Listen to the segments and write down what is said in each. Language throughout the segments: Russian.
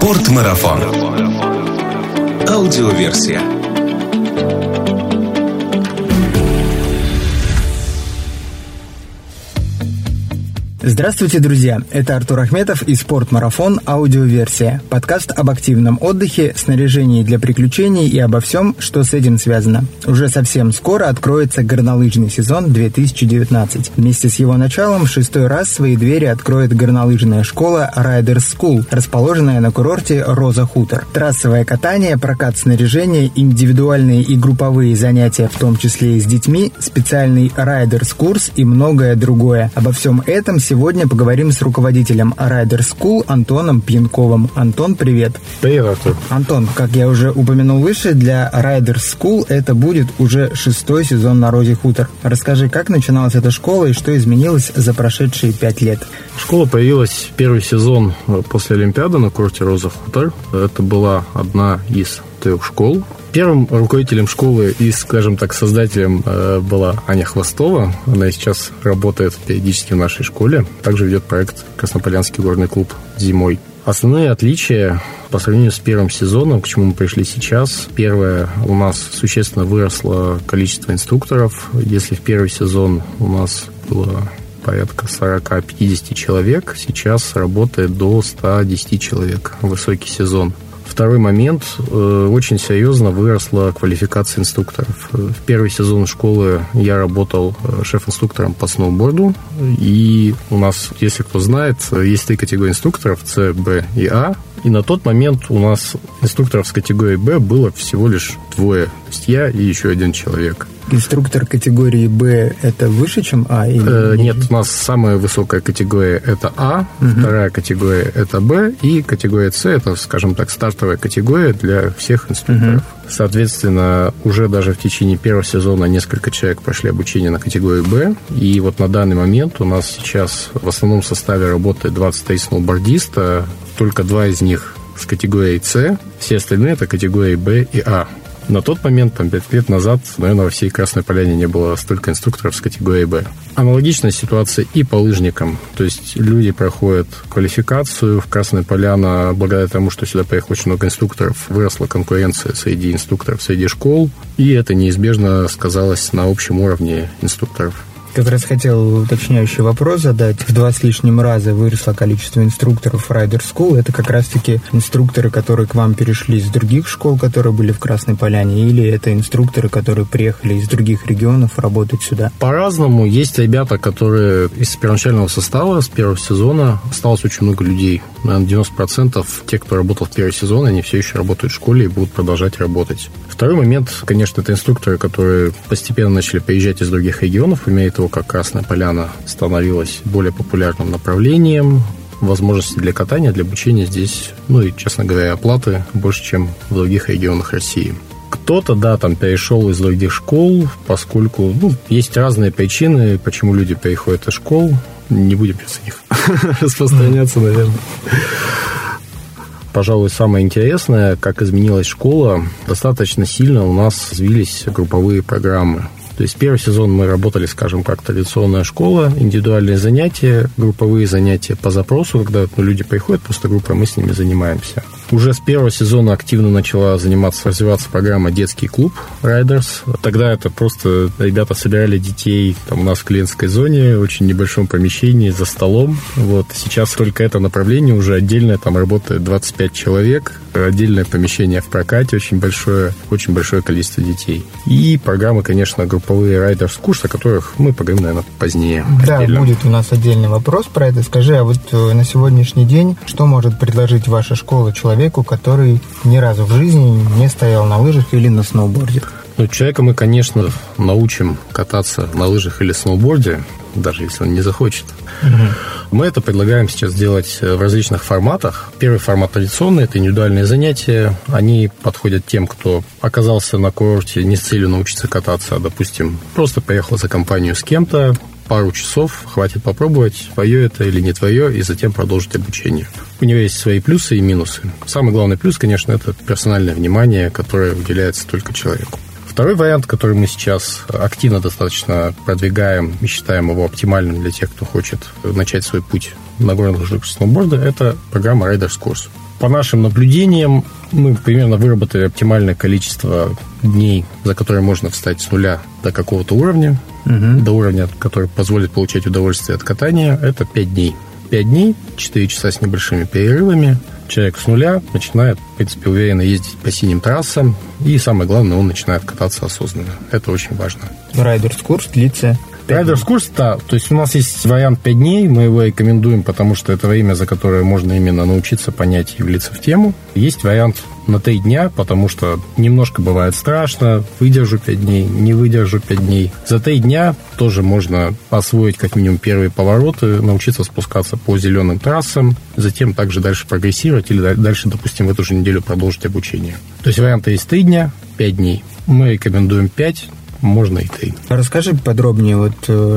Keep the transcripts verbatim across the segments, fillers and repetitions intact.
Спортмарафон. Аудиоверсия. Здравствуйте, друзья! Это Артур Ахметов и Спортмарафон аудиоверсия. Подкаст об активном отдыхе, снаряжении для приключений и обо всем, что с этим связано. Уже совсем скоро откроется горнолыжный сезон две тысячи девятнадцать. Вместе с его началом в шестой раз свои двери откроет горнолыжная школа Riders School, расположенная на курорте Роза Хутор. Трассовое катание, прокат снаряжения, индивидуальные и групповые занятия, в том числе и с детьми, специальный Riders Course и многое другое. Обо всем этом сегодня Сегодня поговорим с руководителем Riders School Антоном Пьянковым. Антон, привет. Привет, Артур. Антон, как я уже упомянул выше, для Riders School это будет уже шестой сезон на Розе Хутор. Расскажи, как начиналась эта школа и что изменилось за прошедшие пять лет? Школа появилась первый сезон после Олимпиады на курорте Роза Хутор. Это была одна из трех школ. Первым руководителем школы и, скажем так, создателем была Аня Хвостова. Она сейчас работает периодически в нашей школе. Также ведет проект «Краснополянский горный клуб зимой». Основные отличия по сравнению с первым сезоном, к чему мы пришли сейчас. Первое, у нас существенно выросло количество инструкторов. Если в первый сезон у нас было порядка сорок-пятьдесят человек, сейчас работает до ста десяти человек. Высокий сезон. Второй момент. Очень серьезно выросла квалификация инструкторов. В первый сезон школы я работал шеф-инструктором по сноуборду. И у нас, если кто знает, есть три категории инструкторов – С, Б и А. И на тот момент у нас инструкторов с категории Б было всего лишь двое. То есть я и еще один человек. Инструктор категории Б – это выше, чем А? Или... Э, нет, у нас самая высокая категория – это А, угу. Вторая категория – это Б, и категория С – это, скажем так, стартовая категория для всех инструкторов. Угу. Соответственно, уже даже в течение первого сезона несколько человек прошли обучение на категорию Б, и вот на данный момент у нас сейчас в основном составе работает двадцать три сноубордиста, только два из них с категорией С, все остальные – это категории Б и А. На тот момент, там, пять лет назад, наверное, во всей Красной Поляне не было столько инструкторов с категории Б. Аналогичная ситуация и по лыжникам. То есть люди проходят квалификацию в Красной Поляне. Благодаря тому, что сюда поехало очень много инструкторов, выросла конкуренция среди инструкторов, среди школ. И это неизбежно сказалось на общем уровне инструкторов. Как раз хотел уточняющий вопрос задать. В два с лишним раза выросло количество инструкторов Riders School. Это как раз-таки инструкторы, которые к вам перешли из других школ, которые были в Красной Поляне, или это инструкторы, которые приехали из других регионов работать сюда? По-разному. Есть ребята, которые из первоначального состава, с первого сезона, осталось очень много людей. Наверное, девяносто процентов тех, кто работал в первый сезон, они все еще работают в школе и будут продолжать работать. Второй момент, конечно, это инструкторы, которые постепенно начали приезжать из других регионов, имеют как Красная Поляна становилась более популярным направлением, возможности для катания, для обучения здесь, ну и, честно говоря, оплаты больше, чем в других регионах России. Кто-то, да, там перешел из других школ, поскольку, ну, есть разные причины, почему люди переходят из школ. Не будем без них распространяться, наверное. Пожалуй, самое интересное, как изменилась школа, достаточно сильно у нас развились групповые программы. То есть первый сезон мы работали, скажем, как традиционная школа, индивидуальные занятия, групповые занятия по запросу, когда ну, люди приходят, просто группа, мы с ними занимаемся. Уже с первого сезона активно начала заниматься, развиваться программа «Детский клуб Райдерс». Тогда это просто ребята собирали детей там, у нас в клиентской зоне, в очень небольшом помещении, за столом. Вот. Сейчас только это направление уже отдельное, там работает двадцать пять человек, отдельное помещение в прокате, очень большое, очень большое количество детей. И программы, конечно, групповые Riders Course, о которых мы поговорим, наверное, позднее. Да, отдельно. Будет у нас отдельный вопрос про это. Скажи, а вот на сегодняшний день что может предложить ваша школа человеку, который ни разу в жизни не стоял на лыжах или на сноуборде? Ну, человека мы, конечно, научим кататься на лыжах или сноуборде, даже если он не захочет. Угу. Мы это предлагаем сейчас делать в различных форматах. Первый формат традиционный – это индивидуальные занятия. Они подходят тем, кто оказался на курорте не с целью научиться кататься, а, допустим, просто поехал за компанию с кем-то, пару часов, хватит попробовать, твое это или не твое, и затем продолжить обучение. У него есть свои плюсы и минусы. Самый главный плюс, конечно, это персональное внимание, которое уделяется только человеку. Второй вариант, который мы сейчас активно достаточно продвигаем и считаем его оптимальным для тех, кто хочет начать свой путь нагорного лыжного борда, это программа Riders Course. По нашим наблюдениям, мы примерно выработали оптимальное количество дней, за которые можно встать с нуля до какого-то уровня, угу. до уровня, который позволит получать удовольствие от катания, это пять дней. пять дней, четыре часа с небольшими перерывами. Человек с нуля начинает, в принципе, уверенно ездить по синим трассам. И самое главное, он начинает кататься осознанно. Это очень важно. Райдерс-курс длится... Райдерс-курс, да. То есть у нас есть вариант пять дней. Мы его рекомендуем, потому что это время, за которое можно именно научиться понять и влиться в тему. Есть вариант на три дня, потому что немножко бывает страшно. Выдержу пять дней, не выдержу пять дней. За три дня тоже можно освоить как минимум первые повороты, научиться спускаться по зеленым трассам, затем также дальше прогрессировать или дальше, допустим, в эту же неделю продолжить обучение. То есть варианты есть три дня, пять дней. Мы рекомендуем пять, можно и три. Расскажи подробнее, вот,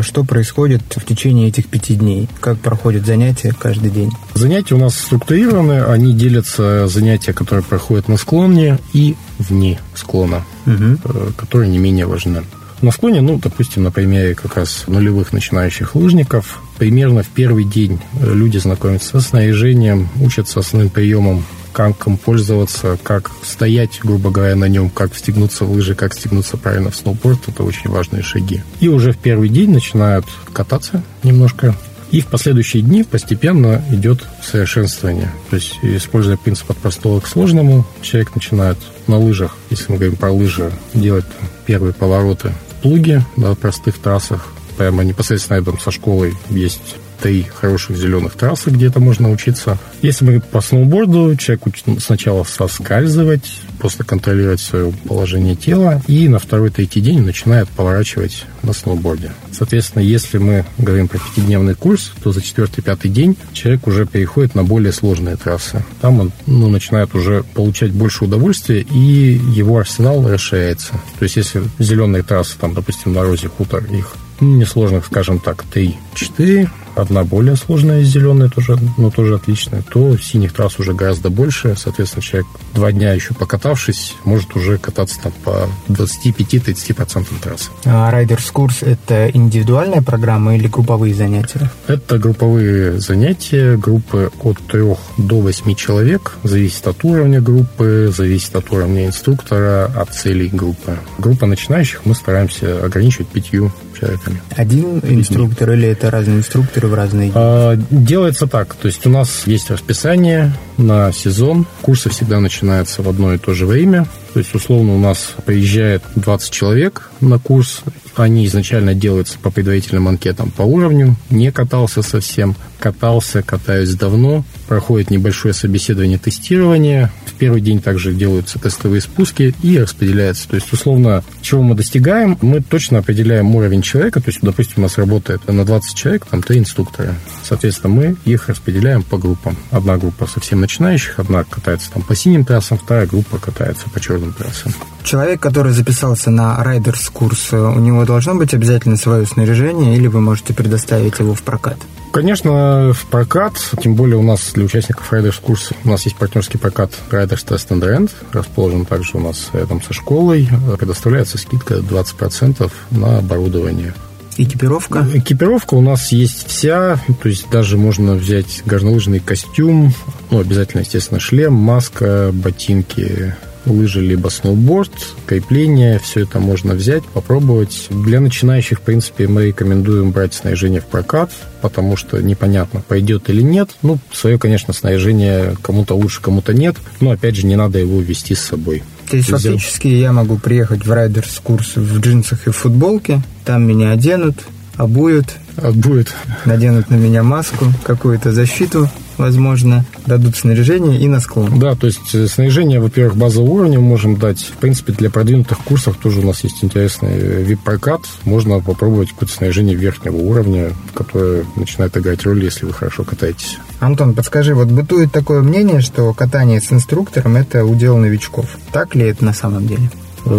что происходит в течение этих пяти дней? Как проходят занятия каждый день? Занятия у нас структурированы. Они делятся занятия, которые проходят на склоне и вне склона, угу. которые не менее важны. На склоне, ну, допустим, на примере как раз нулевых начинающих лыжников, примерно в первый день люди знакомятся с снаряжением, учатся основным приемам, как им пользоваться, как стоять, грубо говоря, на нем, как стегнуться в лыжи, как стегнуться правильно в сноуборд. Это очень важные шаги. И уже в первый день начинают кататься немножко. И в последующие дни постепенно идет совершенствование. То есть, используя принцип от простого к сложному, человек начинает на лыжах, если мы говорим про лыжи, делать первые повороты. Плуги на простых трассах. Прямо непосредственно рядом со школой есть три хороших зеленых трассы, где это можно учиться. Если мы говорим по сноуборду, человек учит сначала соскальзывать, просто контролировать свое положение тела, и на второй-третий день начинает поворачивать на сноуборде. Соответственно, если мы говорим про пятидневный курс, то за четвертый-пятый день человек уже переходит на более сложные трассы. Там он ну, начинает уже получать больше удовольствия, и его арсенал расширяется. То есть, если зеленые трассы, там, допустим, на Розе Хутор, их несложных, скажем так, три-четыре, одна более сложная, зеленая тоже, но тоже отличная, то синих трасс уже гораздо больше. Соответственно, человек, два дня еще покатавшись, может уже кататься там по двадцать пять - тридцать процентов трасс. А Riders Course — это индивидуальная программа или групповые занятия? Это групповые занятия, группы от трёх до восьми человек. Зависит от уровня группы, зависит от уровня инструктора, от целей группы. Группа начинающих мы стараемся ограничивать пятью человеками. Один инструктор или это разные инструкторы? В разные дни? Делается так. То есть у нас есть расписание на сезон. Курсы всегда начинаются в одно и то же время. То есть, условно, у нас приезжает двадцать человек на курс. Они изначально делаются по предварительным анкетам по уровню. Не катался совсем. Катался, катаюсь давно. Проходит небольшое собеседование, тестирование. В первый день также делаются тестовые спуски и распределяются. То есть, условно, чего мы достигаем, мы точно определяем уровень человека. То есть, допустим, у нас работает на двадцать человек, там, три инструктора. Соответственно, мы их распределяем по группам. Одна группа совсем начинающих, одна катается там по синим трассам, вторая группа катается по черным трассам. Человек, который записался на Riders курс, у него должно быть обязательно свое снаряжение, или вы можете предоставить его в прокат? Конечно, в прокат, тем более у нас для участников Riders курса у нас есть партнерский прокат Райдерс Тест энд Рент, расположен также у нас рядом со школой, предоставляется скидка двадцать процентов на оборудование. Экипировка? Экипировка у нас есть вся, то есть даже можно взять горнолыжный костюм, ну, обязательно, естественно, шлем, маска, ботинки, лыжи либо сноуборд, крепление, все это можно взять, попробовать. Для начинающих, в принципе, мы рекомендуем брать снаряжение в прокат, потому что непонятно, пойдет или нет. Ну, свое, конечно, снаряжение кому-то лучше, кому-то нет, но, опять же, не надо его вести с собой. То есть, взял. Фактически, я могу приехать в Riders курс в джинсах и в футболке, там меня оденут, обуют, обуют. наденут на меня маску, какую-то защиту, возможно, дадут снаряжение и на склон. Да, то есть снаряжение, во-первых, базового уровня можем дать. В принципе, для продвинутых курсов тоже у нас есть интересный ви ай пи-прокат. Можно попробовать какое-то снаряжение верхнего уровня, которое начинает играть роль, если вы хорошо катаетесь. Антон, подскажи, вот бытует такое мнение, что катание с инструктором – это удел новичков. Так ли это на самом деле?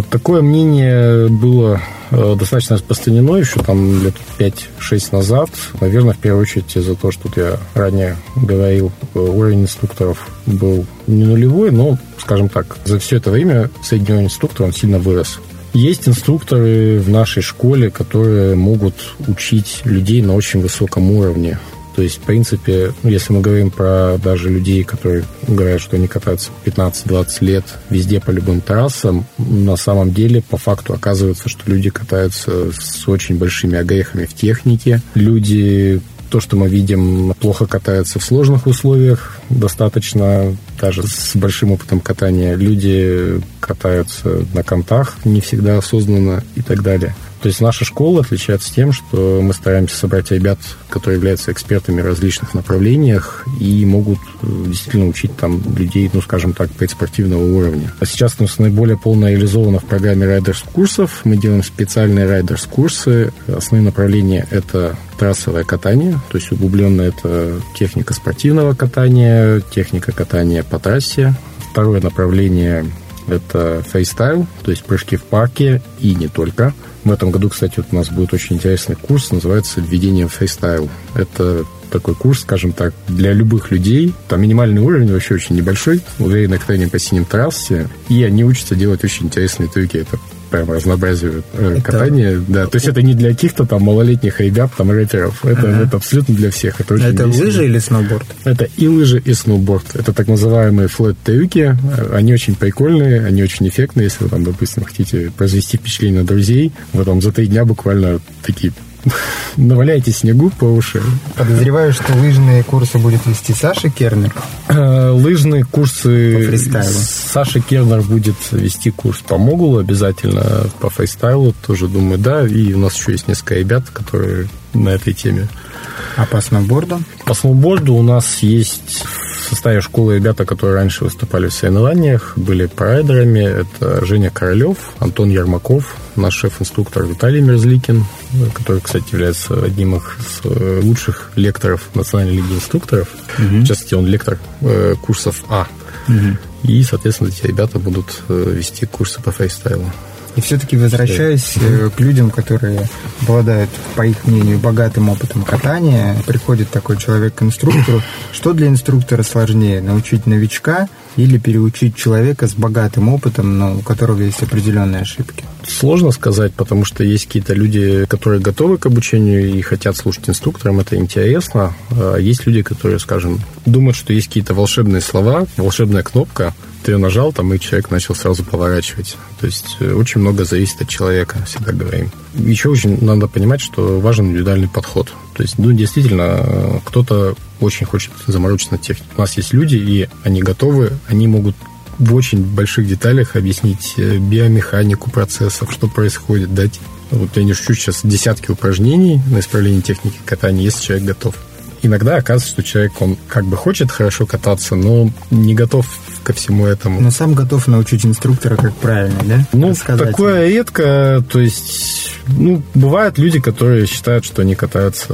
Такое мнение было достаточно распространено еще там лет пять-шесть назад. Наверное, в первую очередь из-за того, что я ранее говорил, уровень инструкторов был не нулевой, но, скажем так, за все это время средний уровень инструктора он сильно вырос. Есть инструкторы в нашей школе, которые могут учить людей на очень высоком уровне. То есть, в принципе, если мы говорим про даже людей, которые говорят, что они катаются пятнадцать-двадцать лет везде по любым трассам, на самом деле, по факту оказывается, что люди катаются с очень большими огрехами в технике. Люди, то, что мы видим, плохо катаются в сложных условиях, достаточно даже с большим опытом катания. Люди катаются на контах не всегда осознанно и так далее. То есть наша школа отличается тем, что мы стараемся собрать ребят, которые являются экспертами в различных направлениях и могут действительно учить там людей, ну, скажем так, предспортивного уровня. А сейчас у нас наиболее полно реализовано в программе Riders курсов. Мы делаем специальные Riders курсы. Основные направления – это трассовое катание, то есть углубленно это техника спортивного катания, техника катания по трассе. Второе направление – это фристайл, то есть прыжки в парке и не только. В этом году, кстати, вот у нас будет очень интересный курс, называется «Введение в фристайл». Это такой курс, скажем так, для любых людей. Там минимальный уровень вообще очень небольшой, уверенное катание по синим трассе, и они учатся делать очень интересные трюки. Это прям разнообразие это... катания. Да. То есть это не для каких-то там малолетних ребят, там рэперов. Это, ага. это абсолютно для всех. Это, очень это лыжи или сноуборд? Это и лыжи, и сноуборд. Это так называемые флэт-трюки. Они очень прикольные, они очень эффектные. Если вы там, допустим, хотите произвести впечатление на друзей, вы там за три дня буквально такие... наваляйте снегу по уши. Подозреваю, что лыжные курсы будет вести Саша Кернер. Лыжные курсы по фристайлу. Саша Кернер будет вести курс по могулу обязательно, по фристайлу тоже, думаю, да. И у нас еще есть несколько ребят, которые на этой теме. А по сноуборду? По сноуборду у нас есть в составе школы ребята, которые раньше выступали в соревнованиях, были прайдерами. Это Женя Королев, Антон Ярмаков, наш шеф-инструктор Виталий Мерзликин, который, кстати, является одним из лучших лекторов Национальной лиги инструкторов. Угу. В частности, он лектор курсов А. Угу. И, соответственно, эти ребята будут вести курсы по фристайлу. И все-таки возвращаясь к людям, которые обладают, по их мнению, богатым опытом катания, приходит такой человек к инструктору. Что для инструктора сложнее, научить новичка или переучить человека с богатым опытом, но у которого есть определенные ошибки? Сложно сказать, потому что есть какие-то люди, которые готовы к обучению и хотят слушать инструкторам, это интересно. А есть люди, которые, скажем, думают, что есть какие-то волшебные слова, волшебная кнопка, ты ее нажал, там, и человек начал сразу поворачивать. То есть очень много зависит от человека, всегда говорим. Еще очень надо понимать, что важен индивидуальный подход. То есть, ну, действительно, кто-то очень хочет заморочиться на технике. У нас есть люди, и они готовы, они могут в очень больших деталях объяснить биомеханику процессов, что происходит, дать, вот я не шучу, сейчас десятки упражнений на исправление техники катания, если человек готов. Иногда оказывается, что человек, он как бы хочет хорошо кататься, но не готов ко всему этому. Но сам готов научить инструктора, как правильно, да? Ну, рассказать такое ему. Редко, то есть, ну, бывают люди, которые считают, что они катаются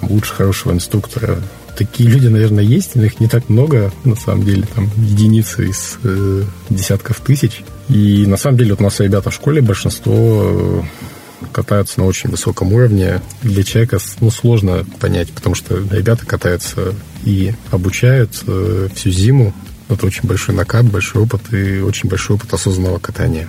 там лучше хорошего инструктора. Такие люди, наверное, есть, но их не так много, на самом деле, там, единицы из э, десятков тысяч. И, на самом деле, вот у нас ребята в школе большинство... катаются на очень высоком уровне. Для человека, ну, сложно понять, потому что ребята катаются и обучают э, всю зиму. Это очень большой накат, большой опыт и очень большой опыт осознанного катания.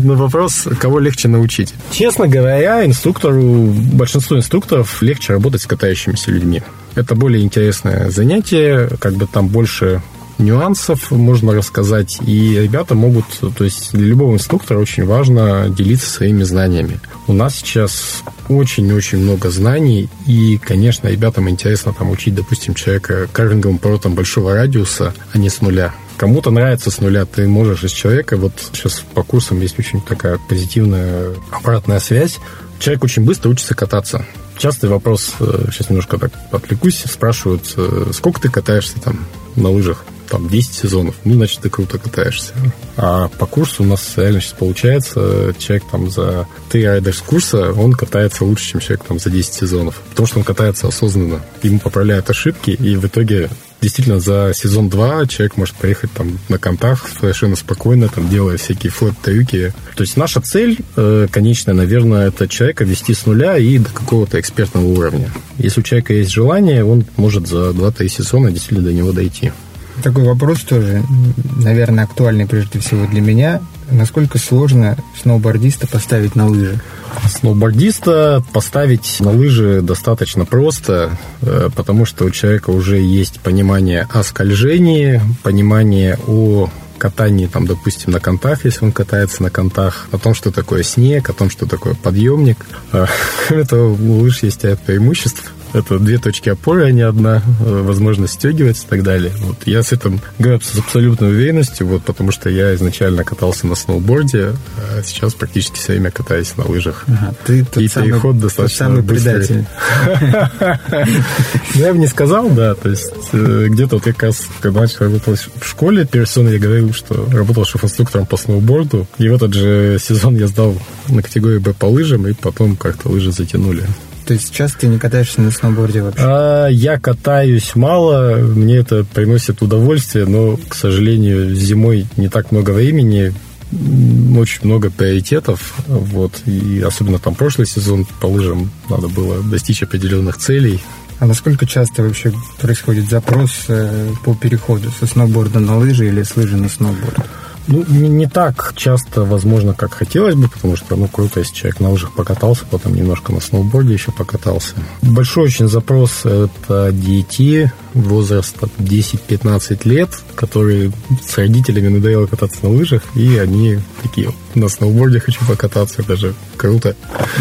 Но вопрос, кого легче научить? Честно говоря, инструктору, большинству инструкторов легче работать с катающимися людьми. Это более интересное занятие, как бы там больше нюансов можно рассказать, и ребята могут, то есть для любого инструктора очень важно делиться своими знаниями. У нас сейчас очень-очень много знаний, и, конечно, ребятам интересно там учить, допустим, человека карлинговым поворотом большого радиуса, а не с нуля. Кому-то нравится с нуля, ты можешь из человека, вот сейчас по курсам есть очень такая позитивная обратная связь, человек очень быстро учится кататься. Частый вопрос, сейчас немножко так отвлекусь, спрашивают, сколько ты катаешься там на лыжах? Там десять сезонов, ну, значит, ты круто катаешься. А по курсу у нас реально сейчас получается, человек там за три Riders курса, он катается лучше, чем человек там за десять сезонов, потому что он катается осознанно, ему поправляют ошибки, и в итоге действительно за сезон-два человек может поехать там на контах совершенно спокойно, там, делая всякие флэт-трюки. То есть наша цель, э, конечная, наверное, это человека вести с нуля и до какого-то экспертного уровня. Если у человека есть желание, он может за два-три сезона действительно до него дойти. такой вопрос тоже, наверное, актуальный прежде всего для меня. Насколько сложно сноубордиста поставить на лыжи? Сноубордиста поставить на лыжи достаточно просто, потому что у человека уже есть понимание о скольжении, понимание о катании, там, допустим, на контах, если он катается на контах, о том, что такое снег, о том, что такое подъемник. Кроме того, у лыж есть ряд преимуществ. Это две точки опоры, а не одна, возможность стегивать и так далее. Вот. Я с этим говорю с абсолютной уверенностью, вот, потому что я изначально катался на сноуборде, а сейчас практически все время катаюсь на лыжах. Ага, ты тот и самый, переход достаточно тот самый предатель. Я бы не сказал, да. То есть где-то вот я как раз, когда начал работать в школе, персонально я говорил, что работал шеф-инструктором по сноуборду, и в этот же сезон я сдал на категорию Б по лыжам, и потом как-то лыжи затянули. То есть сейчас ты не катаешься на сноуборде вообще? А, я катаюсь мало, мне это приносит удовольствие, но, к сожалению, зимой не так много времени, очень много приоритетов, вот, и особенно там прошлый сезон по лыжам надо было достичь определенных целей. А насколько часто вообще происходит запрос по переходу со сноуборда на лыжи или с лыжи на сноуборд? Ну, не, не так часто, возможно, как хотелось бы, потому что, ну, круто, если человек на лыжах покатался, потом немножко на сноуборде еще покатался. Большой очень запрос – это дети возраста десять-пятнадцать лет, которые с родителями надоело кататься на лыжах, и они такие: на сноуборде хочу покататься, это же круто.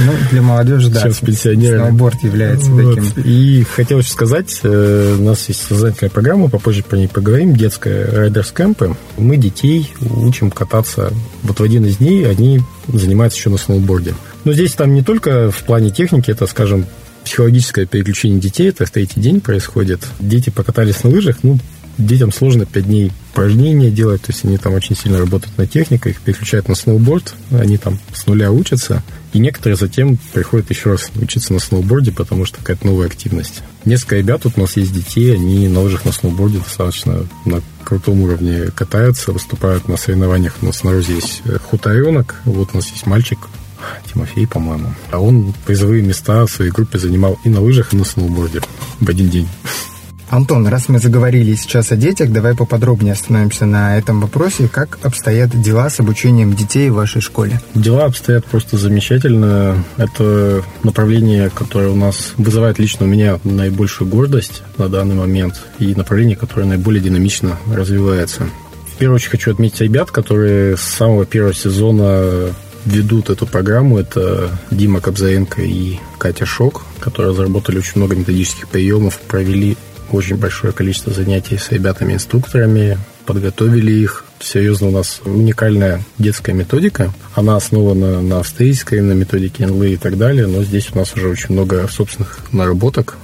Ну, для молодежи, да, сноуборд является вот таким. И хотел еще сказать, у нас есть создательная программа, попозже про ней поговорим, детская, Riders Camp. Мы детей учим кататься вот в один из дней, они занимаются еще на сноуборде. Но здесь там не только в плане техники, это, скажем, психологическое переключение детей, это в третий день происходит. Дети покатались на лыжах, ну, детям сложно пять дней упражнения делать, то есть они там очень сильно работают на технику, их переключают на сноуборд, они там с нуля учатся, и некоторые затем приходят еще раз учиться на сноуборде, потому что какая-то новая активность. Несколько ребят, тут у нас есть детей, они на лыжах на сноуборде достаточно на крутом уровне катаются, выступают на соревнованиях. У нас на Розе есть хуторенок, вот у нас есть мальчик, Тимофей, по-моему. А он призовые места в своей группе занимал и на лыжах, и на сноуборде в один день. Антон, раз мы заговорили сейчас о детях, давай поподробнее остановимся на этом вопросе. Как обстоят дела с обучением детей в вашей школе? Дела обстоят просто замечательно. Это направление, которое у нас вызывает лично у меня наибольшую гордость на данный момент, и направление, которое наиболее динамично развивается. В первую очередь хочу отметить ребят, которые с самого первого сезона ведут эту программу. Это Дима Кобзаенко и Катя Шок, которые разработали очень много методических приемов, провели очень большое количество занятий с ребятами-инструкторами, подготовили их. Серьезно, у нас уникальная детская методика. Она основана на австрийской, на методике эн эл и и так далее, но здесь у нас уже очень много собственных наработок,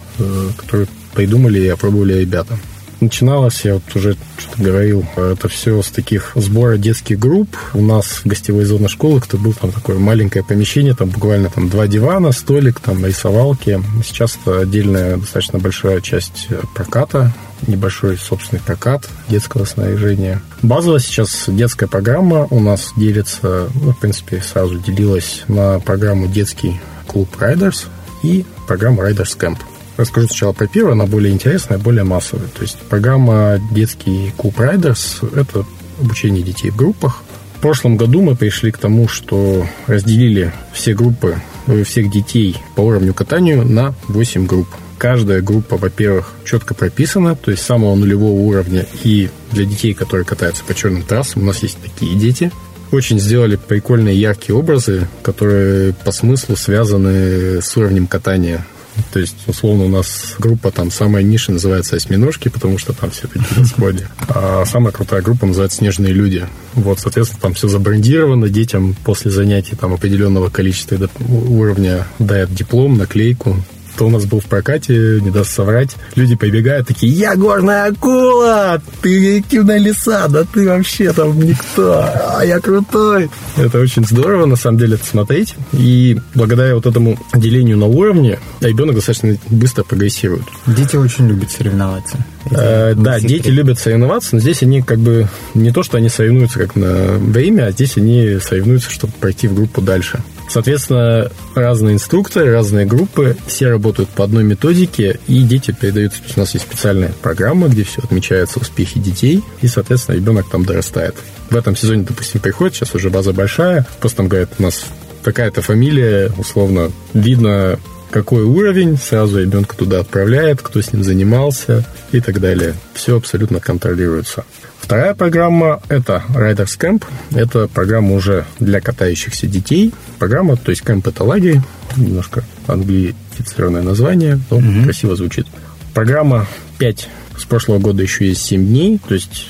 которые придумали и опробовали ребята. Начиналось, я вот уже что-то говорил, это все с таких сбора детских групп. У нас в гостевой зоне школы, кто был, там такое маленькое помещение, там буквально там два дивана, столик, там рисовалки. Сейчас это отдельная достаточно большая часть проката, небольшой собственный прокат детского снаряжения. Базово сейчас детская программа у нас делится, ну, в принципе, сразу делилась на программу «Детский клуб Райдерс» и программу «Riders Camp». Расскажу сначала про первую, она более интересная, более массовая. То есть программа «Детский клуб Райдерс» – это обучение детей в группах. В прошлом году мы пришли к тому, что разделили все группы, всех детей по уровню катанию на восемь групп. Каждая группа, во-первых, четко прописана, то есть с самого нулевого уровня. И для детей, которые катаются по черным трассам, у нас есть такие дети. Очень сделали прикольные, яркие образы, которые по смыслу связаны с уровнем катания. То есть, условно, у нас группа там самая ниша называется «Осьминожки», потому что там все такие на сходе. А самая крутая группа называется «Снежные люди». Вот, соответственно, там все забрендировано. Детям после занятий там определенного количества уровня дают диплом, наклейку. Кто у нас был в прокате, не даст соврать. Люди прибегают, такие: я горная акула, ты активная лиса, да ты вообще там никто, а я крутой. Это очень здорово, на самом деле, это смотреть. И благодаря вот этому делению на уровне ребенок достаточно быстро прогрессирует. Дети очень любят соревноваться. Э, да, дети любят соревноваться, но здесь они как бы не то, что они соревнуются как на время, а здесь они соревнуются, чтобы пройти в группу дальше. Соответственно, разные инструкторы, разные группы, все работают по одной методике, и дети передаются. У нас есть специальная программа, где все отмечаются успехи детей, и, соответственно, ребенок там дорастает. В этом сезоне, допустим, приходит, сейчас уже база большая, просто там говорят, у нас какая-то фамилия, условно, видно, какой уровень, сразу ребенка туда отправляет, кто с ним занимался и так далее. Все абсолютно контролируется. Вторая программа – это Riders Camp. Это программа уже для катающихся детей. Программа, то есть кэмп – это лагерь, немножко англицированное название, но mm-hmm. красиво звучит. Программа пять, с прошлого года еще есть семь дней, то есть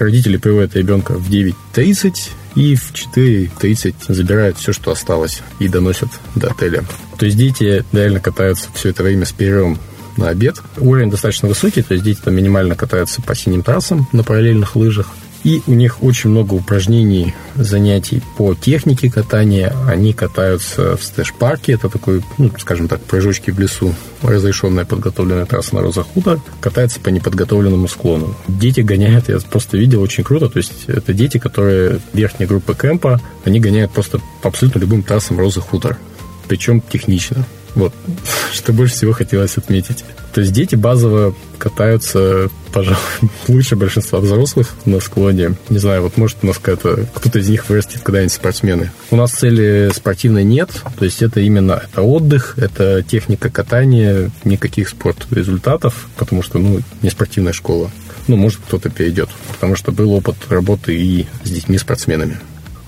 родители приводят ребенка в девять тридцать и в четыре тридцать забирают все, что осталось, и доносят до отеля. То есть дети реально катаются все это время с перерывом на обед. Уровень достаточно высокий, то есть дети там минимально катаются по синим трассам на параллельных лыжах. И у них очень много упражнений, занятий по технике катания. Они катаются в стэш-парке. Это такой, ну, скажем так, прыжочки в лесу. Разрешенная подготовленная трасса на Роза Хутор. Катаются по неподготовленному склону. Дети гоняют, я просто видел, очень круто. То есть это дети, которые верхней группы кэмпа, они гоняют просто по абсолютно любым трассам Роза Хутор. Причем технично. Вот, что больше всего хотелось отметить. То есть дети базово катаются, пожалуй, лучше большинства взрослых на склоне. Не знаю, вот может у нас какая-то, кто-то из них вырастет когда-нибудь спортсмены. У нас цели спортивной нет, то есть это именно это отдых, это техника катания, никаких спортрезультатов, потому что, ну, не спортивная школа. Ну, может, кто-то перейдет, потому что был опыт работы и с детьми-спортсменами.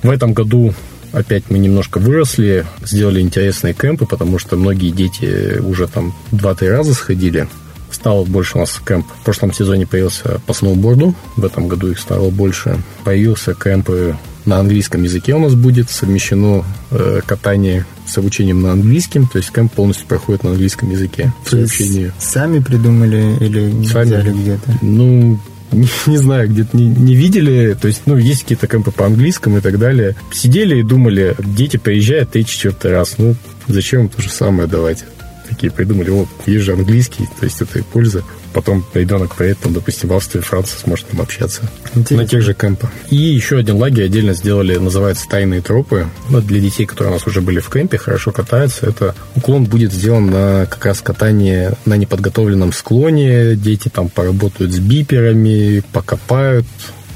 В этом году опять мы немножко выросли, сделали интересные кэмпы, потому что многие дети уже там два-три раза сходили. Стало больше у нас кэмп. В прошлом сезоне появился по сноуборду, в этом году их стало больше. Появился кэмпы на английском языке у нас будет, совмещено э, катание с обучением на английском, то есть кэмп полностью проходит на английском языке. Сообщение. Сами придумали или сами взяли где-то? Ну... Не, не знаю, где-то не, не видели. То есть, ну, есть какие-то кэмпы по английскому и так далее. Сидели и думали, дети приезжают третий-четвертый раз. Ну, зачем им то же самое давать? Такие придумали, о, есть же английский, то есть это и польза. Потом ребенок приедет, там, допустим, в Австрию, Францию, сможет там общаться. Интересно. На тех же кэмпах. И еще один лагерь отдельно сделали, называется «Тайные тропы». Вот для детей, которые у нас уже были в кэмпе, хорошо катаются. Это уклон будет сделан на как раз катание на неподготовленном склоне. Дети там поработают с биперами, покопают.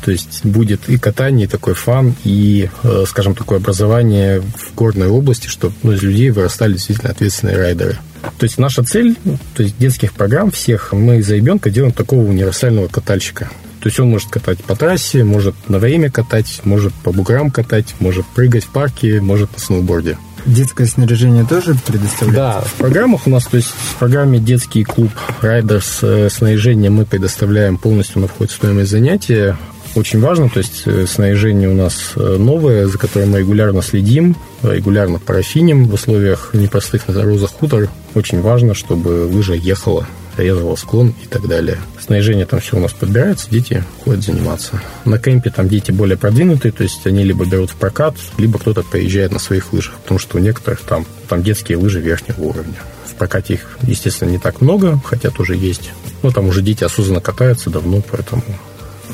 То есть будет и катание, и такой фан, и, э, скажем, такое образование в горной области, чтобы, ну, из людей вырастали действительно ответственные райдеры. То есть наша цель, то есть детских программ всех, мы из-за ребенка делаем такого универсального катальщика. То есть он может катать по трассе, может на время катать, может по буграм катать, может прыгать в парке, может на сноуборде. Детское снаряжение тоже предоставляется? Да, в программах у нас, то есть в программе «Детский клуб Райдерс» снаряжение мы предоставляем полностью, на вход в стоимость занятия. Очень важно, то есть снаряжение у нас новое, за которое мы регулярно следим, регулярно парафиним в условиях непростых на Роза Хутор. Очень важно, чтобы лыжа ехала, резала склон и так далее. Снаряжение там все у нас подбирается, дети ходят заниматься. На кемпе там дети более продвинутые, то есть они либо берут в прокат, либо кто-то приезжает на своих лыжах, потому что у некоторых там, там детские лыжи верхнего уровня. В прокате их, естественно, не так много, хотя тоже есть. Но там уже дети осознанно катаются давно, поэтому...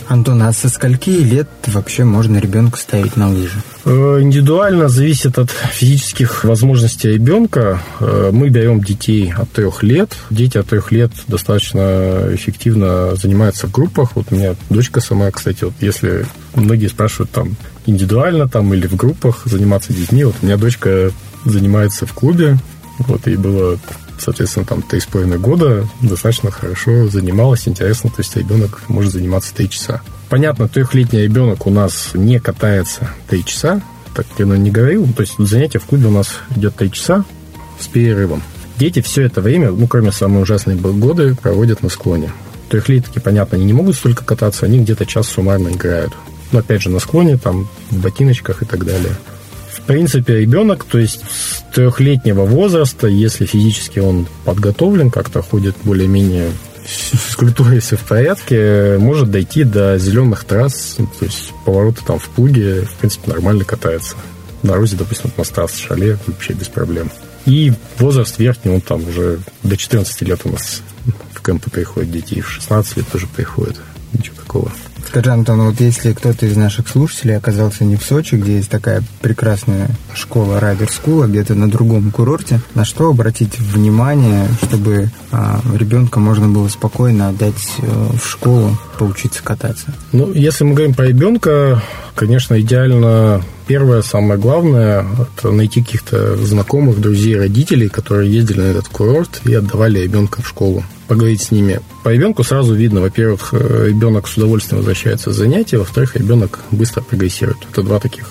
Антон, а со скольки лет вообще можно ребенку ставить на лыжи? Индивидуально зависит от физических возможностей ребенка. Мы берем детей от трех лет. Дети от трех лет достаточно эффективно занимаются в группах. Вот у меня дочка сама, кстати, вот если многие спрашивают там индивидуально там или в группах заниматься детьми, вот у меня дочка занимается в клубе. Вот ей было, соответственно, там три с половиной года, достаточно хорошо занималась, интересно, то есть ребенок может заниматься три часа. Понятно, трехлетний ребенок у нас не катается три часа, так я не говорил, то есть занятие в клубе у нас идет три часа с перерывом. Дети все это время, ну, кроме самые ужасные годы, проводят на склоне. Трехлетки, понятно, они не могут столько кататься, они где-то час суммарно играют. Но опять же на склоне, там, в ботиночках и так далее. В принципе, ребенок, то есть с трехлетнего возраста, если физически он подготовлен, как-то ходит более-менее с культурой, все в порядке, может дойти до зеленых трасс, то есть повороты там в плуге, в принципе, нормально катается. На Розе, допустим, на трасс шале вообще без проблем. И возраст верхний, он там уже до четырнадцати лет у нас в кэмпы приходят дети, и в шестнадцать лет тоже приходят. Ничего такого. Скажи, Антон, вот если кто-то из наших слушателей оказался не в Сочи, где есть такая прекрасная школа Riders School, а где-то на другом курорте, на что обратить внимание, чтобы а, ребенка можно было спокойно отдать а, в школу, поучиться кататься? Ну, если мы говорим про ребенка, конечно, идеально... Первое, самое главное, это найти каких-то знакомых, друзей, родителей, которые ездили на этот курорт и отдавали ребенка в школу. Поговорить с ними. По ребенку сразу видно, во-первых, ребенок с удовольствием возвращается с занятий, во-вторых, ребенок быстро прогрессирует. Это два таких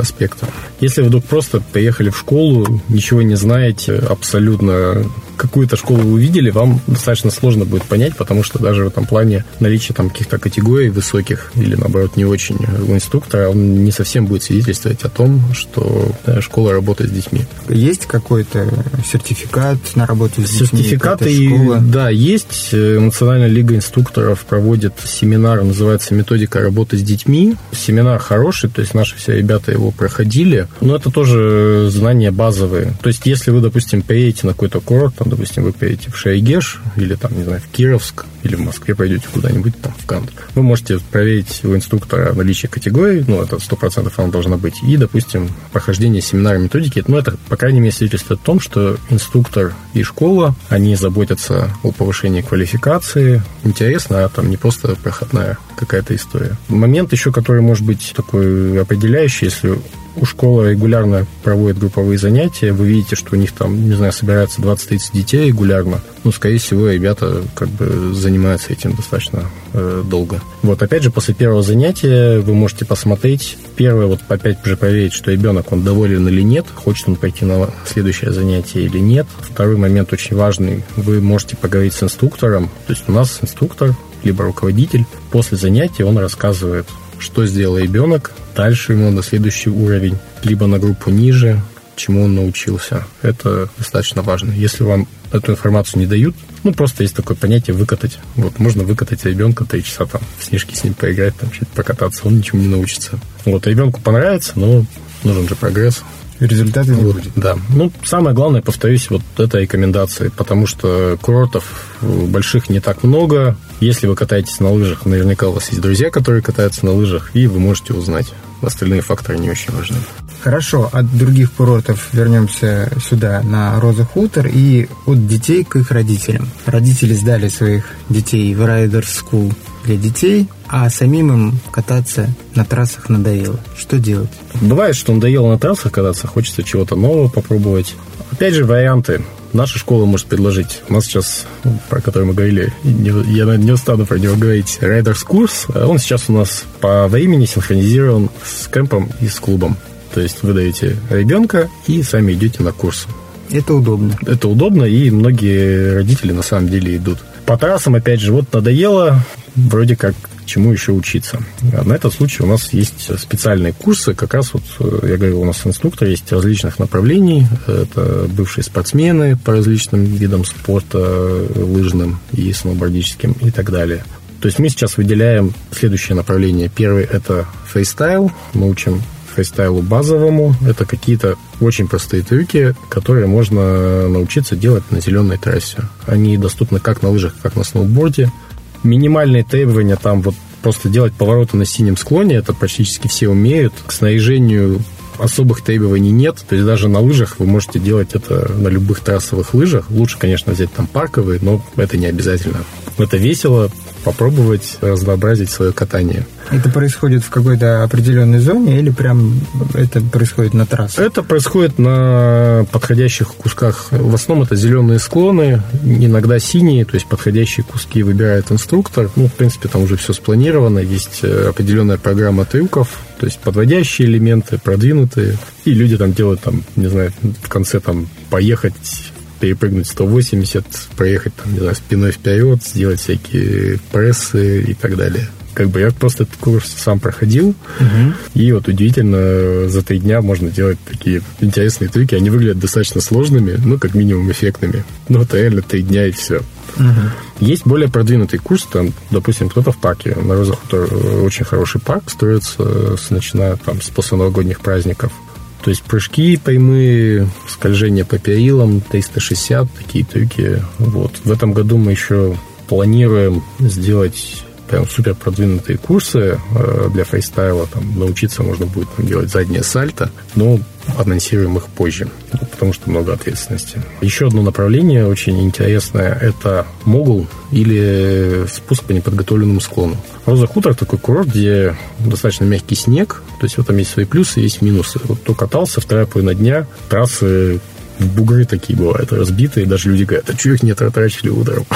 аспекта. Если вдруг просто приехали в школу, ничего не знаете, абсолютно какую-то школу вы увидели, вам достаточно сложно будет понять, потому что даже в этом плане наличие там каких-то категорий высоких или, наоборот, не очень у инструктора, он не совсем будет свидетельствовать о том, что да, школа работает с детьми. Есть какой-то сертификат на работу с детьми? Сертификаты, школа? Да, есть. Национальная лига инструкторов проводит семинар, называется «Методика работы с детьми». Семинар хороший, то есть наши все ребята его проходили, но это тоже знания базовые. То есть если вы, допустим, приедете на какой-то курорт, там, допустим, вы приедете в Шерегеш или, там, не знаю, в Кировск, или в Москве пойдете куда-нибудь там в Кант, вы можете проверить у инструктора наличие категорий, ну, это сто процентов она должна быть, и, допустим, прохождение семинара методики, ну, это, по крайней мере, свидетельствует о том, что инструктор и школа, они заботятся о повышении квалификации, интересно, а там не просто проходная какая-то история. Момент еще, который может быть такой определяющий, если... У школы регулярно проводят групповые занятия. Вы видите, что у них там, не знаю, собирается двадцать-тридцать детей регулярно. Ну, скорее всего, ребята как бы занимаются этим достаточно э, долго. Вот, опять же, после первого занятия вы можете посмотреть. Первое, вот опять же проверить, что ребенок, он доволен или нет, хочет он пойти на следующее занятие или нет. Второй момент очень важный. Вы можете поговорить с инструктором. То есть у нас инструктор, либо руководитель, после занятия он рассказывает, что сделал ребенок, дальше ему на следующий уровень, либо на группу ниже, чему он научился. Это достаточно важно. Если вам эту информацию не дают, ну, просто есть такое понятие «выкатать». Вот, можно выкатать ребенка три часа, там, в снежки с ним поиграть, там, чуть прокататься, он ничему не научится. Вот, ребенку понравится, но нужен же прогресс. Результаты не вот, будет. Да. Ну, самое главное, повторюсь, вот это рекомендации, потому что курортов больших не так много. Если вы катаетесь на лыжах, наверняка у вас есть друзья, которые катаются на лыжах, и вы можете узнать. Остальные факторы не очень важны. Хорошо, от других курортов вернемся сюда, на Роза Хутор, и от детей к их родителям. Родители сдали своих детей в Riders School для детей, а самим им кататься на трассах надоело. Что делать? Бывает, что надоело на трассах кататься, хочется чего-то нового попробовать. Опять же, варианты наша школа может предложить. У нас сейчас, про который мы говорили, я, наверное, не устану про него говорить, Riders Course. Он сейчас у нас по времени синхронизирован с кемпом и с клубом. То есть вы даете ребенка и сами идете на курс. Это удобно. Это удобно, и многие родители на самом деле идут. По трассам, опять же, вот надоело, вроде как, чему еще учиться. А на этот случай у нас есть специальные курсы, как раз вот, я говорил, у нас инструктор есть различных направлений, это бывшие спортсмены по различным видам спорта, лыжным и сноубордическим и так далее. То есть мы сейчас выделяем следующее направление. Первый – это фристайл, мы учим фристайлу базовому, это какие-то очень простые трюки, которые можно научиться делать на зеленой трассе. Они доступны как на лыжах, как на сноуборде. Минимальные требования там вот просто делать повороты на синем склоне, это практически все умеют. К снаряжению особых требований нет, то есть даже на лыжах вы можете делать это на любых трассовых лыжах. Лучше, конечно, взять там парковые, но это не обязательно. Это весело, попробовать разнообразить свое катание. Это происходит в какой-то определенной зоне или прям это происходит на трассе? Это происходит на подходящих кусках. В основном это зеленые склоны, иногда синие, то есть подходящие куски выбирает инструктор. Ну, в принципе, там уже все спланировано, есть определенная программа трюков, то есть подводящие элементы, продвинутые. И люди там делают, там, не знаю, в конце там поехать... перепрыгнуть сто восемьдесят, проехать там, не знаю, спиной вперед, сделать всякие прессы и так далее. Как бы я просто этот курс сам проходил, угу. И вот удивительно, за три дня можно делать такие интересные трюки. Они выглядят достаточно сложными, ну, как минимум эффектными. Но это реально три дня и все. Uh-huh. Есть более продвинутый курс, там, допустим, кто-то в парке, на Роза Хутор очень хороший парк, строится, начиная там, с после новогодних праздников. То есть прыжки прямые, скольжение по перилам, триста шестьдесят, такие трюки. Вот. В этом году мы еще планируем сделать прям супер продвинутые курсы для фристайла. Там научиться можно будет делать заднее сальто, но анонсируем их позже, потому что много ответственности. Еще одно направление очень интересное – это могул или спуск по неподготовленному склону. Роза Хутор – такой курорт, где достаточно мягкий снег, то есть вот там есть свои плюсы, есть минусы. Вот кто катался, вторая половина дня, трассы бугры такие бывают, разбитые, даже люди говорят, а чего их не тарачили ударом?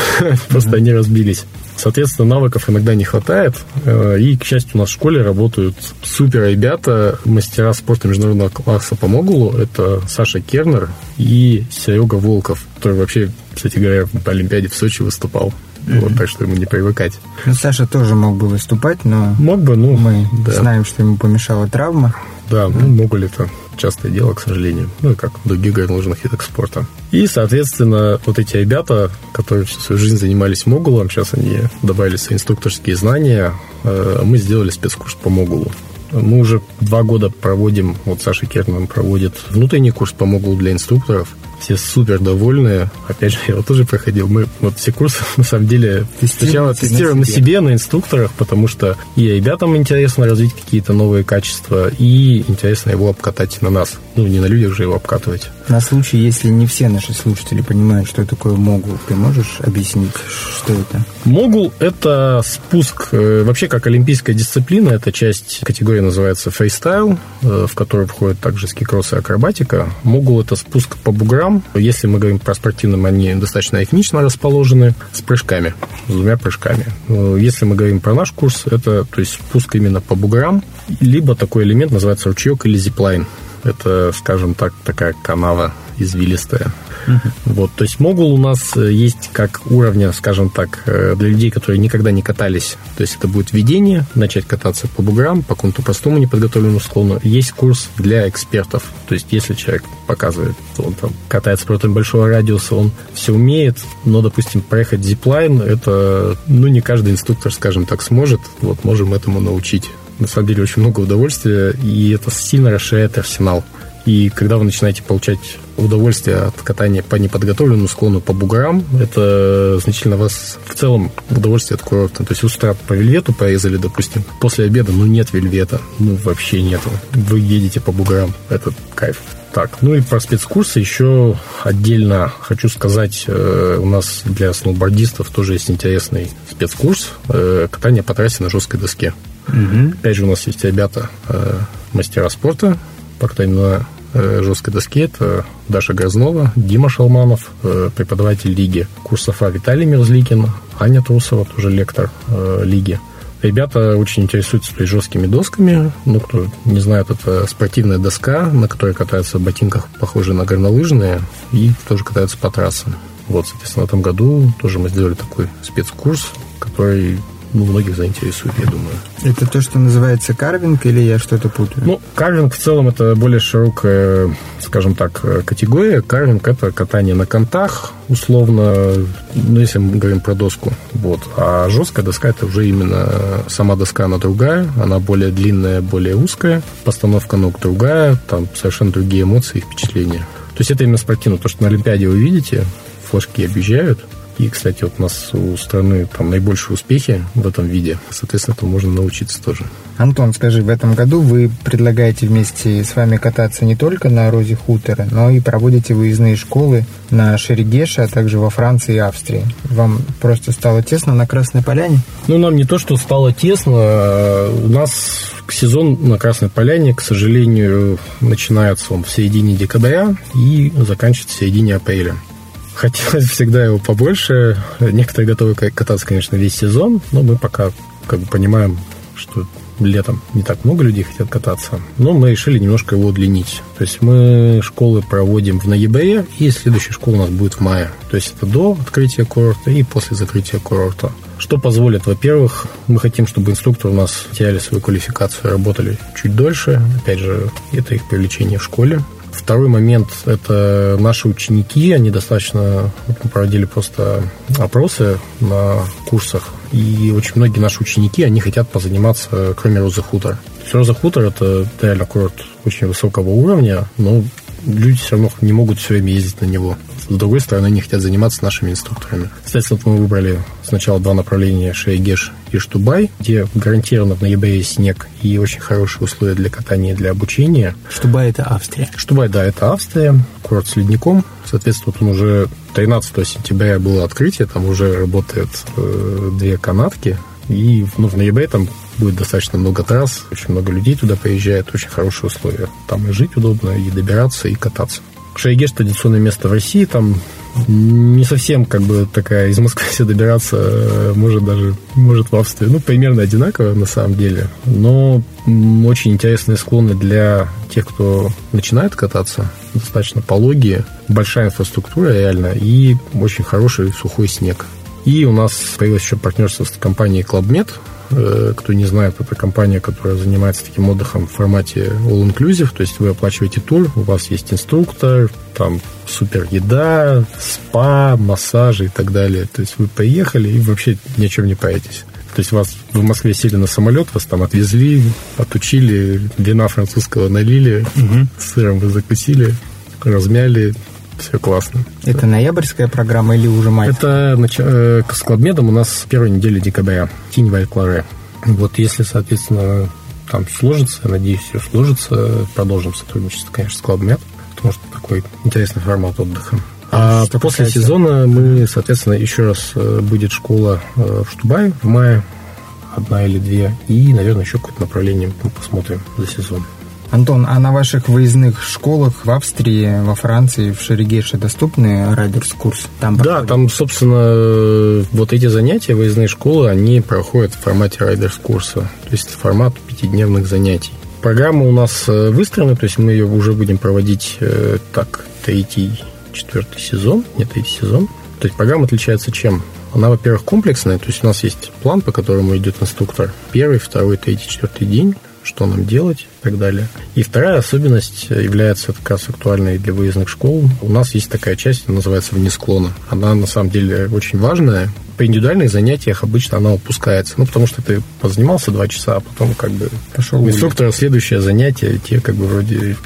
Просто они разбились. Соответственно, навыков иногда не хватает, и, к счастью, у нас в школе работают супер ребята, мастера спорта международного класса по могулу, это Саша Кернер и Серега Волков, который вообще, кстати говоря, на Олимпиаде в Сочи выступал. Mm-hmm. Вот, так что ему не привыкать. Ну, Саша тоже мог бы выступать, но мог бы, ну, мы да. знаем, что ему помешала травма. Да, ну, могуль это частое дело, к сожалению. Ну, и как в других горнолыжных видах спорта. И, соответственно, вот эти ребята, которые всю свою жизнь занимались могулом, сейчас они добавили свои инструкторские знания, мы сделали спецкурс по могулу. Мы уже два года проводим, вот Саша Кернман проводит внутренний курс по могулу для инструкторов. Все супер довольны. Опять же, я его тоже проходил. Мы вот все курсы, на самом деле, Тестируйте сначала тестируем на себе. на себе, на инструкторах, потому что и ребятам интересно развить какие-то новые качества, и интересно его обкатать на нас. Ну, не на людях же его обкатывать. На случай, если не все наши слушатели понимают, что такое могул, ты можешь объяснить, что это? Могул – это спуск, вообще как олимпийская дисциплина, это часть категории называется фристайл, в которую входят также скикросс и акробатика. Могул – это спуск по буграм. Если мы говорим про спортивные, они достаточно ритмично расположены с прыжками, с двумя прыжками. Если мы говорим про наш курс, это то есть спуск именно по буграм, либо такой элемент называется ручеек или зиплайн. Это, скажем так, такая канава извилистая. Uh-huh. Вот, то есть могул у нас есть как уровня, скажем так, для людей, которые никогда не катались. То есть это будет введение, начать кататься по буграм, по какому-то простому неподготовленному склону. Есть курс для экспертов. То есть если человек показывает, что он там катается против большого радиуса, он все умеет, но, допустим, проехать зиплайн, это, ну, не каждый инструктор, скажем так, сможет. Вот можем этому научить. На самом деле очень много удовольствия, и это сильно расширяет арсенал. И когда вы начинаете получать удовольствие от катания по неподготовленному склону, по буграм, это значительно вас в целом удовольствие от курорта. То есть утра по вельвету порезали, допустим, после обеда, ну, нет вельвета, ну, вообще нету. Вы едете по буграм, это кайф. Так, ну и про спецкурсы еще отдельно хочу сказать, э, у нас для сноубордистов тоже есть интересный спецкурс, э, катание по трассе на жесткой доске. Угу. Опять же, у нас есть ребята, э, мастера спорта по катанию на э, жесткой доске. Это Даша Грознова, Дима Шалманов, э, преподаватель лиги курсов А, Виталий Мерзликин, Аня Трусова, тоже лектор э, лиги. Ребята очень интересуются жесткими досками. Ну, кто не знает, это спортивная доска, на которой катаются в ботинках, похожие на горнолыжные, и тоже катаются по трассам. Вот, соответственно, в этом году тоже мы сделали такой спецкурс, который, ну, многих заинтересует, я думаю. Это то, что называется карвинг, или я что-то путаю? Ну, карвинг в целом это более широкая, скажем так, категория. Карвинг – это катание на контах, условно, ну, если мы говорим про доску. Вот. А жесткая доска – это уже именно сама доска, она другая, она более длинная, более узкая, постановка ног другая, там совершенно другие эмоции и впечатления. То есть это именно спортивно, то, что на Олимпиаде вы видите, флажки объезжают. И, кстати, вот у нас у страны там наибольшие успехи в этом виде. Соответственно, этому можно научиться тоже. Антон, скажи, в этом году вы предлагаете вместе с вами кататься не только на Розе Хутора, но и проводите выездные школы на Шерегеше, а также во Франции и Австрии. Вам просто стало тесно на Красной Поляне? Ну, нам не то, что стало тесно. У нас сезон на Красной Поляне, к сожалению, начинается он в середине декабря и заканчивается в середине апреля. Хотелось всегда его побольше. Некоторые готовы кататься, конечно, весь сезон, но мы пока как бы понимаем, что летом не так много людей хотят кататься. Но мы решили немножко его удлинить. То есть мы школы проводим в ноябре, и следующая школа у нас будет в мае. То есть это до открытия курорта и после закрытия курорта. Что позволит, во-первых, мы хотим, чтобы инструкторы у нас теряли свою квалификацию, работали чуть дольше. Опять же, это их привлечение в школе. Второй момент – это наши ученики, они достаточно, мы проводили просто опросы на курсах, и очень многие наши ученики, они хотят позаниматься, кроме Розы Хутор. То есть Роза Хутор – это реально курорт очень высокого уровня, но люди все равно не могут все время ездить на него. С другой стороны, они хотят заниматься нашими инструкторами. Соответственно, мы выбрали сначала два направления: Шерегеш и Штубай, где гарантированно в ноябре снег и очень хорошие условия для катания и для обучения. Штубай – это Австрия? Штубай, да, это Австрия, курорт с ледником. Соответственно, он уже тринадцатого сентября было открытие, там уже работают э, две канатки. И ну, в ноябре там будет достаточно много трасс, очень много людей туда приезжает, очень хорошие условия. Там и жить удобно, и добираться, и кататься. Шерегеш – традиционное место в России, там не совсем как бы такая из Москвы все добираться, может даже, может в Австрии, ну, примерно одинаково на самом деле, но очень интересные склоны для тех, кто начинает кататься, достаточно пологие, большая инфраструктура реально и очень хороший сухой снег. И у нас появилось еще партнерство с компанией Клаб Мед. Кто не знает, это компания, которая занимается таким отдыхом в формате all-inclusive, то есть вы оплачиваете тур, у вас есть инструктор, там супер еда, спа, массажи и так далее. То есть вы поехали и вообще ни о чем не паритесь. То есть вас в Москве сели на самолет, вас там отвезли, отучили, вина французского налили, угу. сыром вы закусили, размяли. Все классно. Это да. Ноябрьская программа или уже май? Это нач... э, с Клабмедом у нас первая неделя декабря. Тинь Валькларе. Вот если, соответственно, там сложится, я надеюсь, все сложится, продолжим сотрудничество, конечно, с Клабмед, потому что такой интересный формат отдыха. А что после касается... сезона мы, соответственно, еще раз будет школа в Штубае в мае, одна или две, и, наверное, еще какое-то направление мы посмотрим за сезон. Антон, а на ваших выездных школах в Австрии, во Франции, в Шерегеше доступны Riders Course? Там да, проходит? Там, собственно, вот эти занятия, выездные школы, они проходят в формате Riders Course, то есть формат пятидневных занятий. Программа у нас выстроена, то есть мы ее уже будем проводить так, третий, четвертый сезон, не третий сезон. То есть программа отличается чем? Она, во-первых, комплексная, то есть у нас есть план, по которому идет инструктор. Первый, второй, третий, четвертый день. Что нам делать и так далее. И вторая особенность является как раз актуальной для выездных школ. У нас есть такая часть, она называется «Вне склона». Она на самом деле очень важная. При индивидуальных занятиях обычно она упускается. Ну, потому что ты позанимался два часа, а потом как бы пошел у инструктора следующее занятие, тебе как бы вроде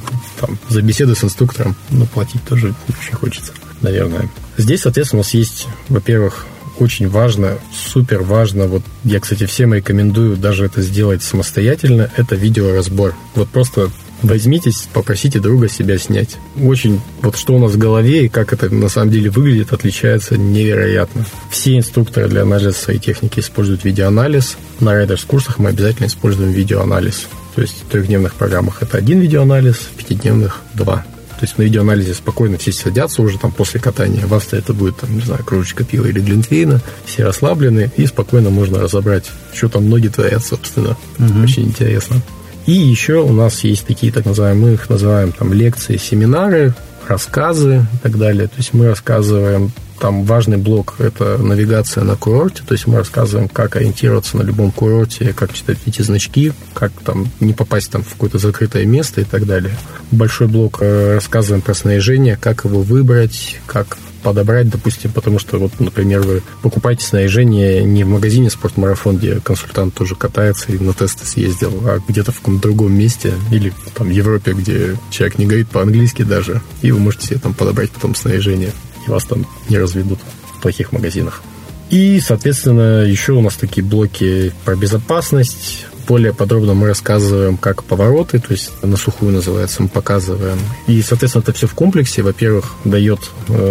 там за беседы с инструктором, ну, платить тоже очень хочется, наверное. Здесь, соответственно, у нас есть, во-первых, очень важно, супер важно, вот я, кстати, всем рекомендую даже это сделать самостоятельно, это видеоразбор. Вот просто возьмитесь, попросите друга себя снять. Очень, вот что у нас в голове и как это на самом деле выглядит, отличается невероятно. Все инструкторы для анализа своей техники используют видеоанализ. На райдерс-курсах мы обязательно используем видеоанализ. То есть в трехдневных программах это один видеоанализ, в пятидневных – два. То есть на видеоанализе спокойно все садятся уже там после катания. В Австрии это будет, там, не знаю, кружечка пива или глинтвейна. Все расслаблены, и спокойно можно разобрать, что там ноги творят, собственно. Угу. Очень интересно. И еще у нас есть такие, так называемые, мы их называем там лекции, семинары, рассказы и так далее. То есть мы рассказываем, там важный блок – это навигация на курорте. То есть мы рассказываем, как ориентироваться на любом курорте, как читать эти значки, как там не попасть там в какое-то закрытое место и так далее. Большой блок рассказываем про снаряжение, как его выбрать, как подобрать, допустим, потому что, вот, например, вы покупаете снаряжение не в магазине «Спортмарафон», где консультант тоже катается и на тесты съездил, а где-то в каком-то другом месте или там в Европе, где человек не говорит по-английски даже, и вы можете себе там подобрать потом снаряжение. Вас там не разведут в плохих магазинах. И, соответственно, еще у нас такие блоки про безопасность. Более подробно мы рассказываем, как повороты, то есть на сухую называется, мы показываем. И, соответственно, это все в комплексе. Во-первых, дает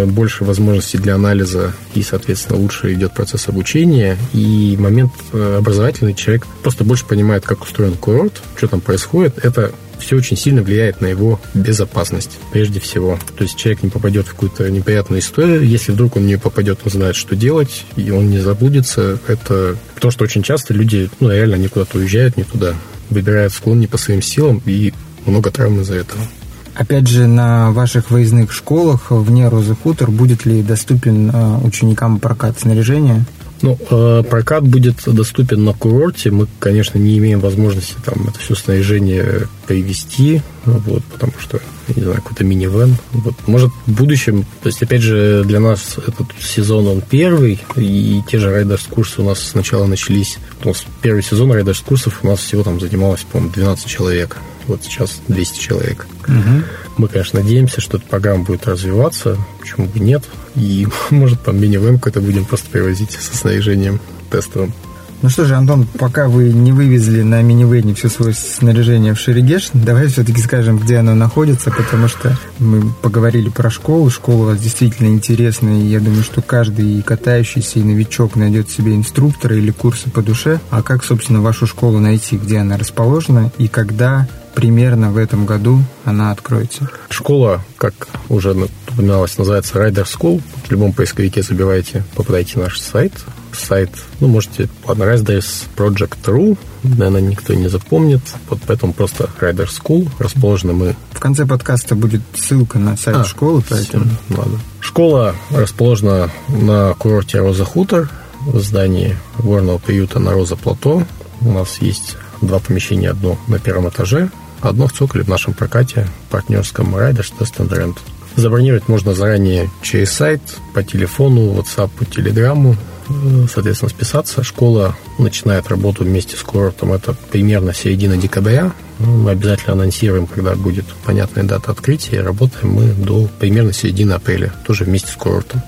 больше возможностей для анализа и, соответственно, лучше идет процесс обучения. И момент образовательный, человек просто больше понимает, как устроен курорт, что там происходит. Это все очень сильно влияет на его безопасность, прежде всего. То есть человек не попадет в какую-то неприятную историю. Если вдруг он в нее попадет, он знает, что делать, и он не заблудится. Это потому что очень часто люди, ну, реально, они куда-то уезжают не туда, выбирают склон не по своим силам, и много травм из-за этого. Опять же, на ваших выездных школах вне Розы Хутор будет ли доступен ученикам прокат снаряжения? Ну, прокат будет доступен на курорте. Мы, конечно, не имеем возможности там это все снаряжение привезти, вот, потому что, не знаю, какой-то минивэн. Вот, может, в будущем, то есть, опять же, для нас этот сезон, он первый, и те же райдерс-курсы у нас сначала начались. У нас первый сезон райдерс-курсов у нас всего там занималось, по-моему, двенадцать человек. Вот сейчас двести человек. Угу. Мы, конечно, надеемся, что эта программа будет развиваться, почему бы нет. И, может, там мини-вэн какой-то будем просто привозить со снаряжением тестовым. Ну что же, Антон, пока вы не вывезли на минивэне все свое снаряжение в Шерегеш, давай все-таки скажем, где оно находится, потому что мы поговорили про школу. Школа у вас действительно интересная, и я думаю, что каждый и катающийся, и новичок найдет себе инструктора или курсы по душе. А как, собственно, вашу школу найти, где она расположена и когда примерно в этом году она откроется? Школа, как уже упоминалось, называется Riders School. В любом поисковике забивайте, попадайте на наш сайт. сайт, ну, можете, ладно, Riders Project точка ру, наверное, никто не запомнит, вот поэтому просто Riders School, расположены мы... В конце подкаста будет ссылка на сайт а, школы, поэтому... Все, ладно. Школа расположена на курорте Роза Хутор, в здании горного приюта на Роза Плато. У нас есть два помещения, одно на первом этаже, одно в цоколе в нашем прокате, партнерском Райдерс Тест энд Рент. Забронировать можно заранее через сайт, по телефону, ватсапу, телеграмму, соответственно, списаться. Школа начинает работу вместе с курортом. Это примерно середина декабря. Мы обязательно анонсируем, когда будет понятная дата открытия. Работаем мы до примерно середины апреля, тоже вместе с курортом.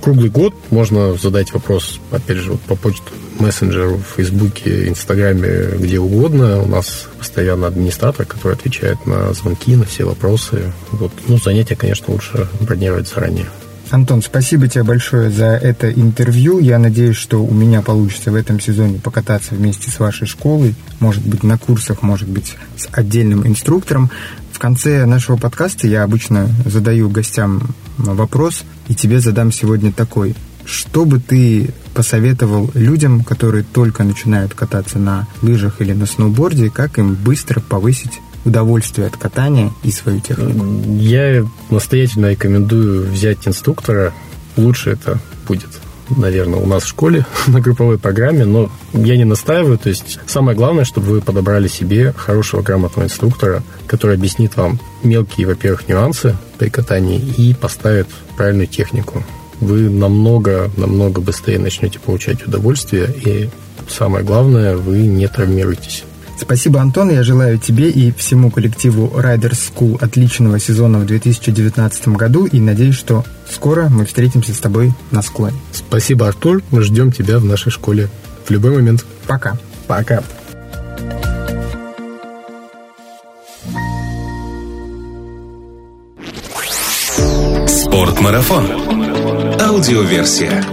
Круглый год можно задать вопрос, опять же, вот по почте, мессенджеру, в Фейсбуке, Инстаграме, где угодно. У нас постоянно администратор, который отвечает на звонки, на все вопросы. Вот. Ну, занятия, конечно, лучше бронировать заранее. Антон, спасибо тебе большое за это интервью. Я надеюсь, что у меня получится в этом сезоне покататься вместе с вашей школой. Может быть, на курсах, может быть, с отдельным инструктором. В конце нашего подкаста я обычно задаю гостям вопрос, и тебе задам сегодня такой. Что бы ты посоветовал людям, которые только начинают кататься на лыжах или на сноуборде, как им быстро повысить удовольствие от катания и свою технику? Я настоятельно рекомендую взять инструктора. Лучше это будет, наверное, у нас в школе на групповой программе, но я не настаиваю. То есть самое главное, чтобы вы подобрали себе хорошего, грамотного инструктора, который объяснит вам мелкие, во-первых, нюансы при катании и поставит правильную технику. Вы намного, намного быстрее начнете получать удовольствие, и самое главное, вы не травмируетесь. Спасибо, Антон. Я желаю тебе и всему коллективу Riders School отличного сезона в две тысячи девятнадцатом году и надеюсь, что скоро мы встретимся с тобой на склоне. Спасибо, Артур. Мы ждем тебя в нашей школе в любой момент. Пока. Пока. Спортмарафон. Аудиоверсия.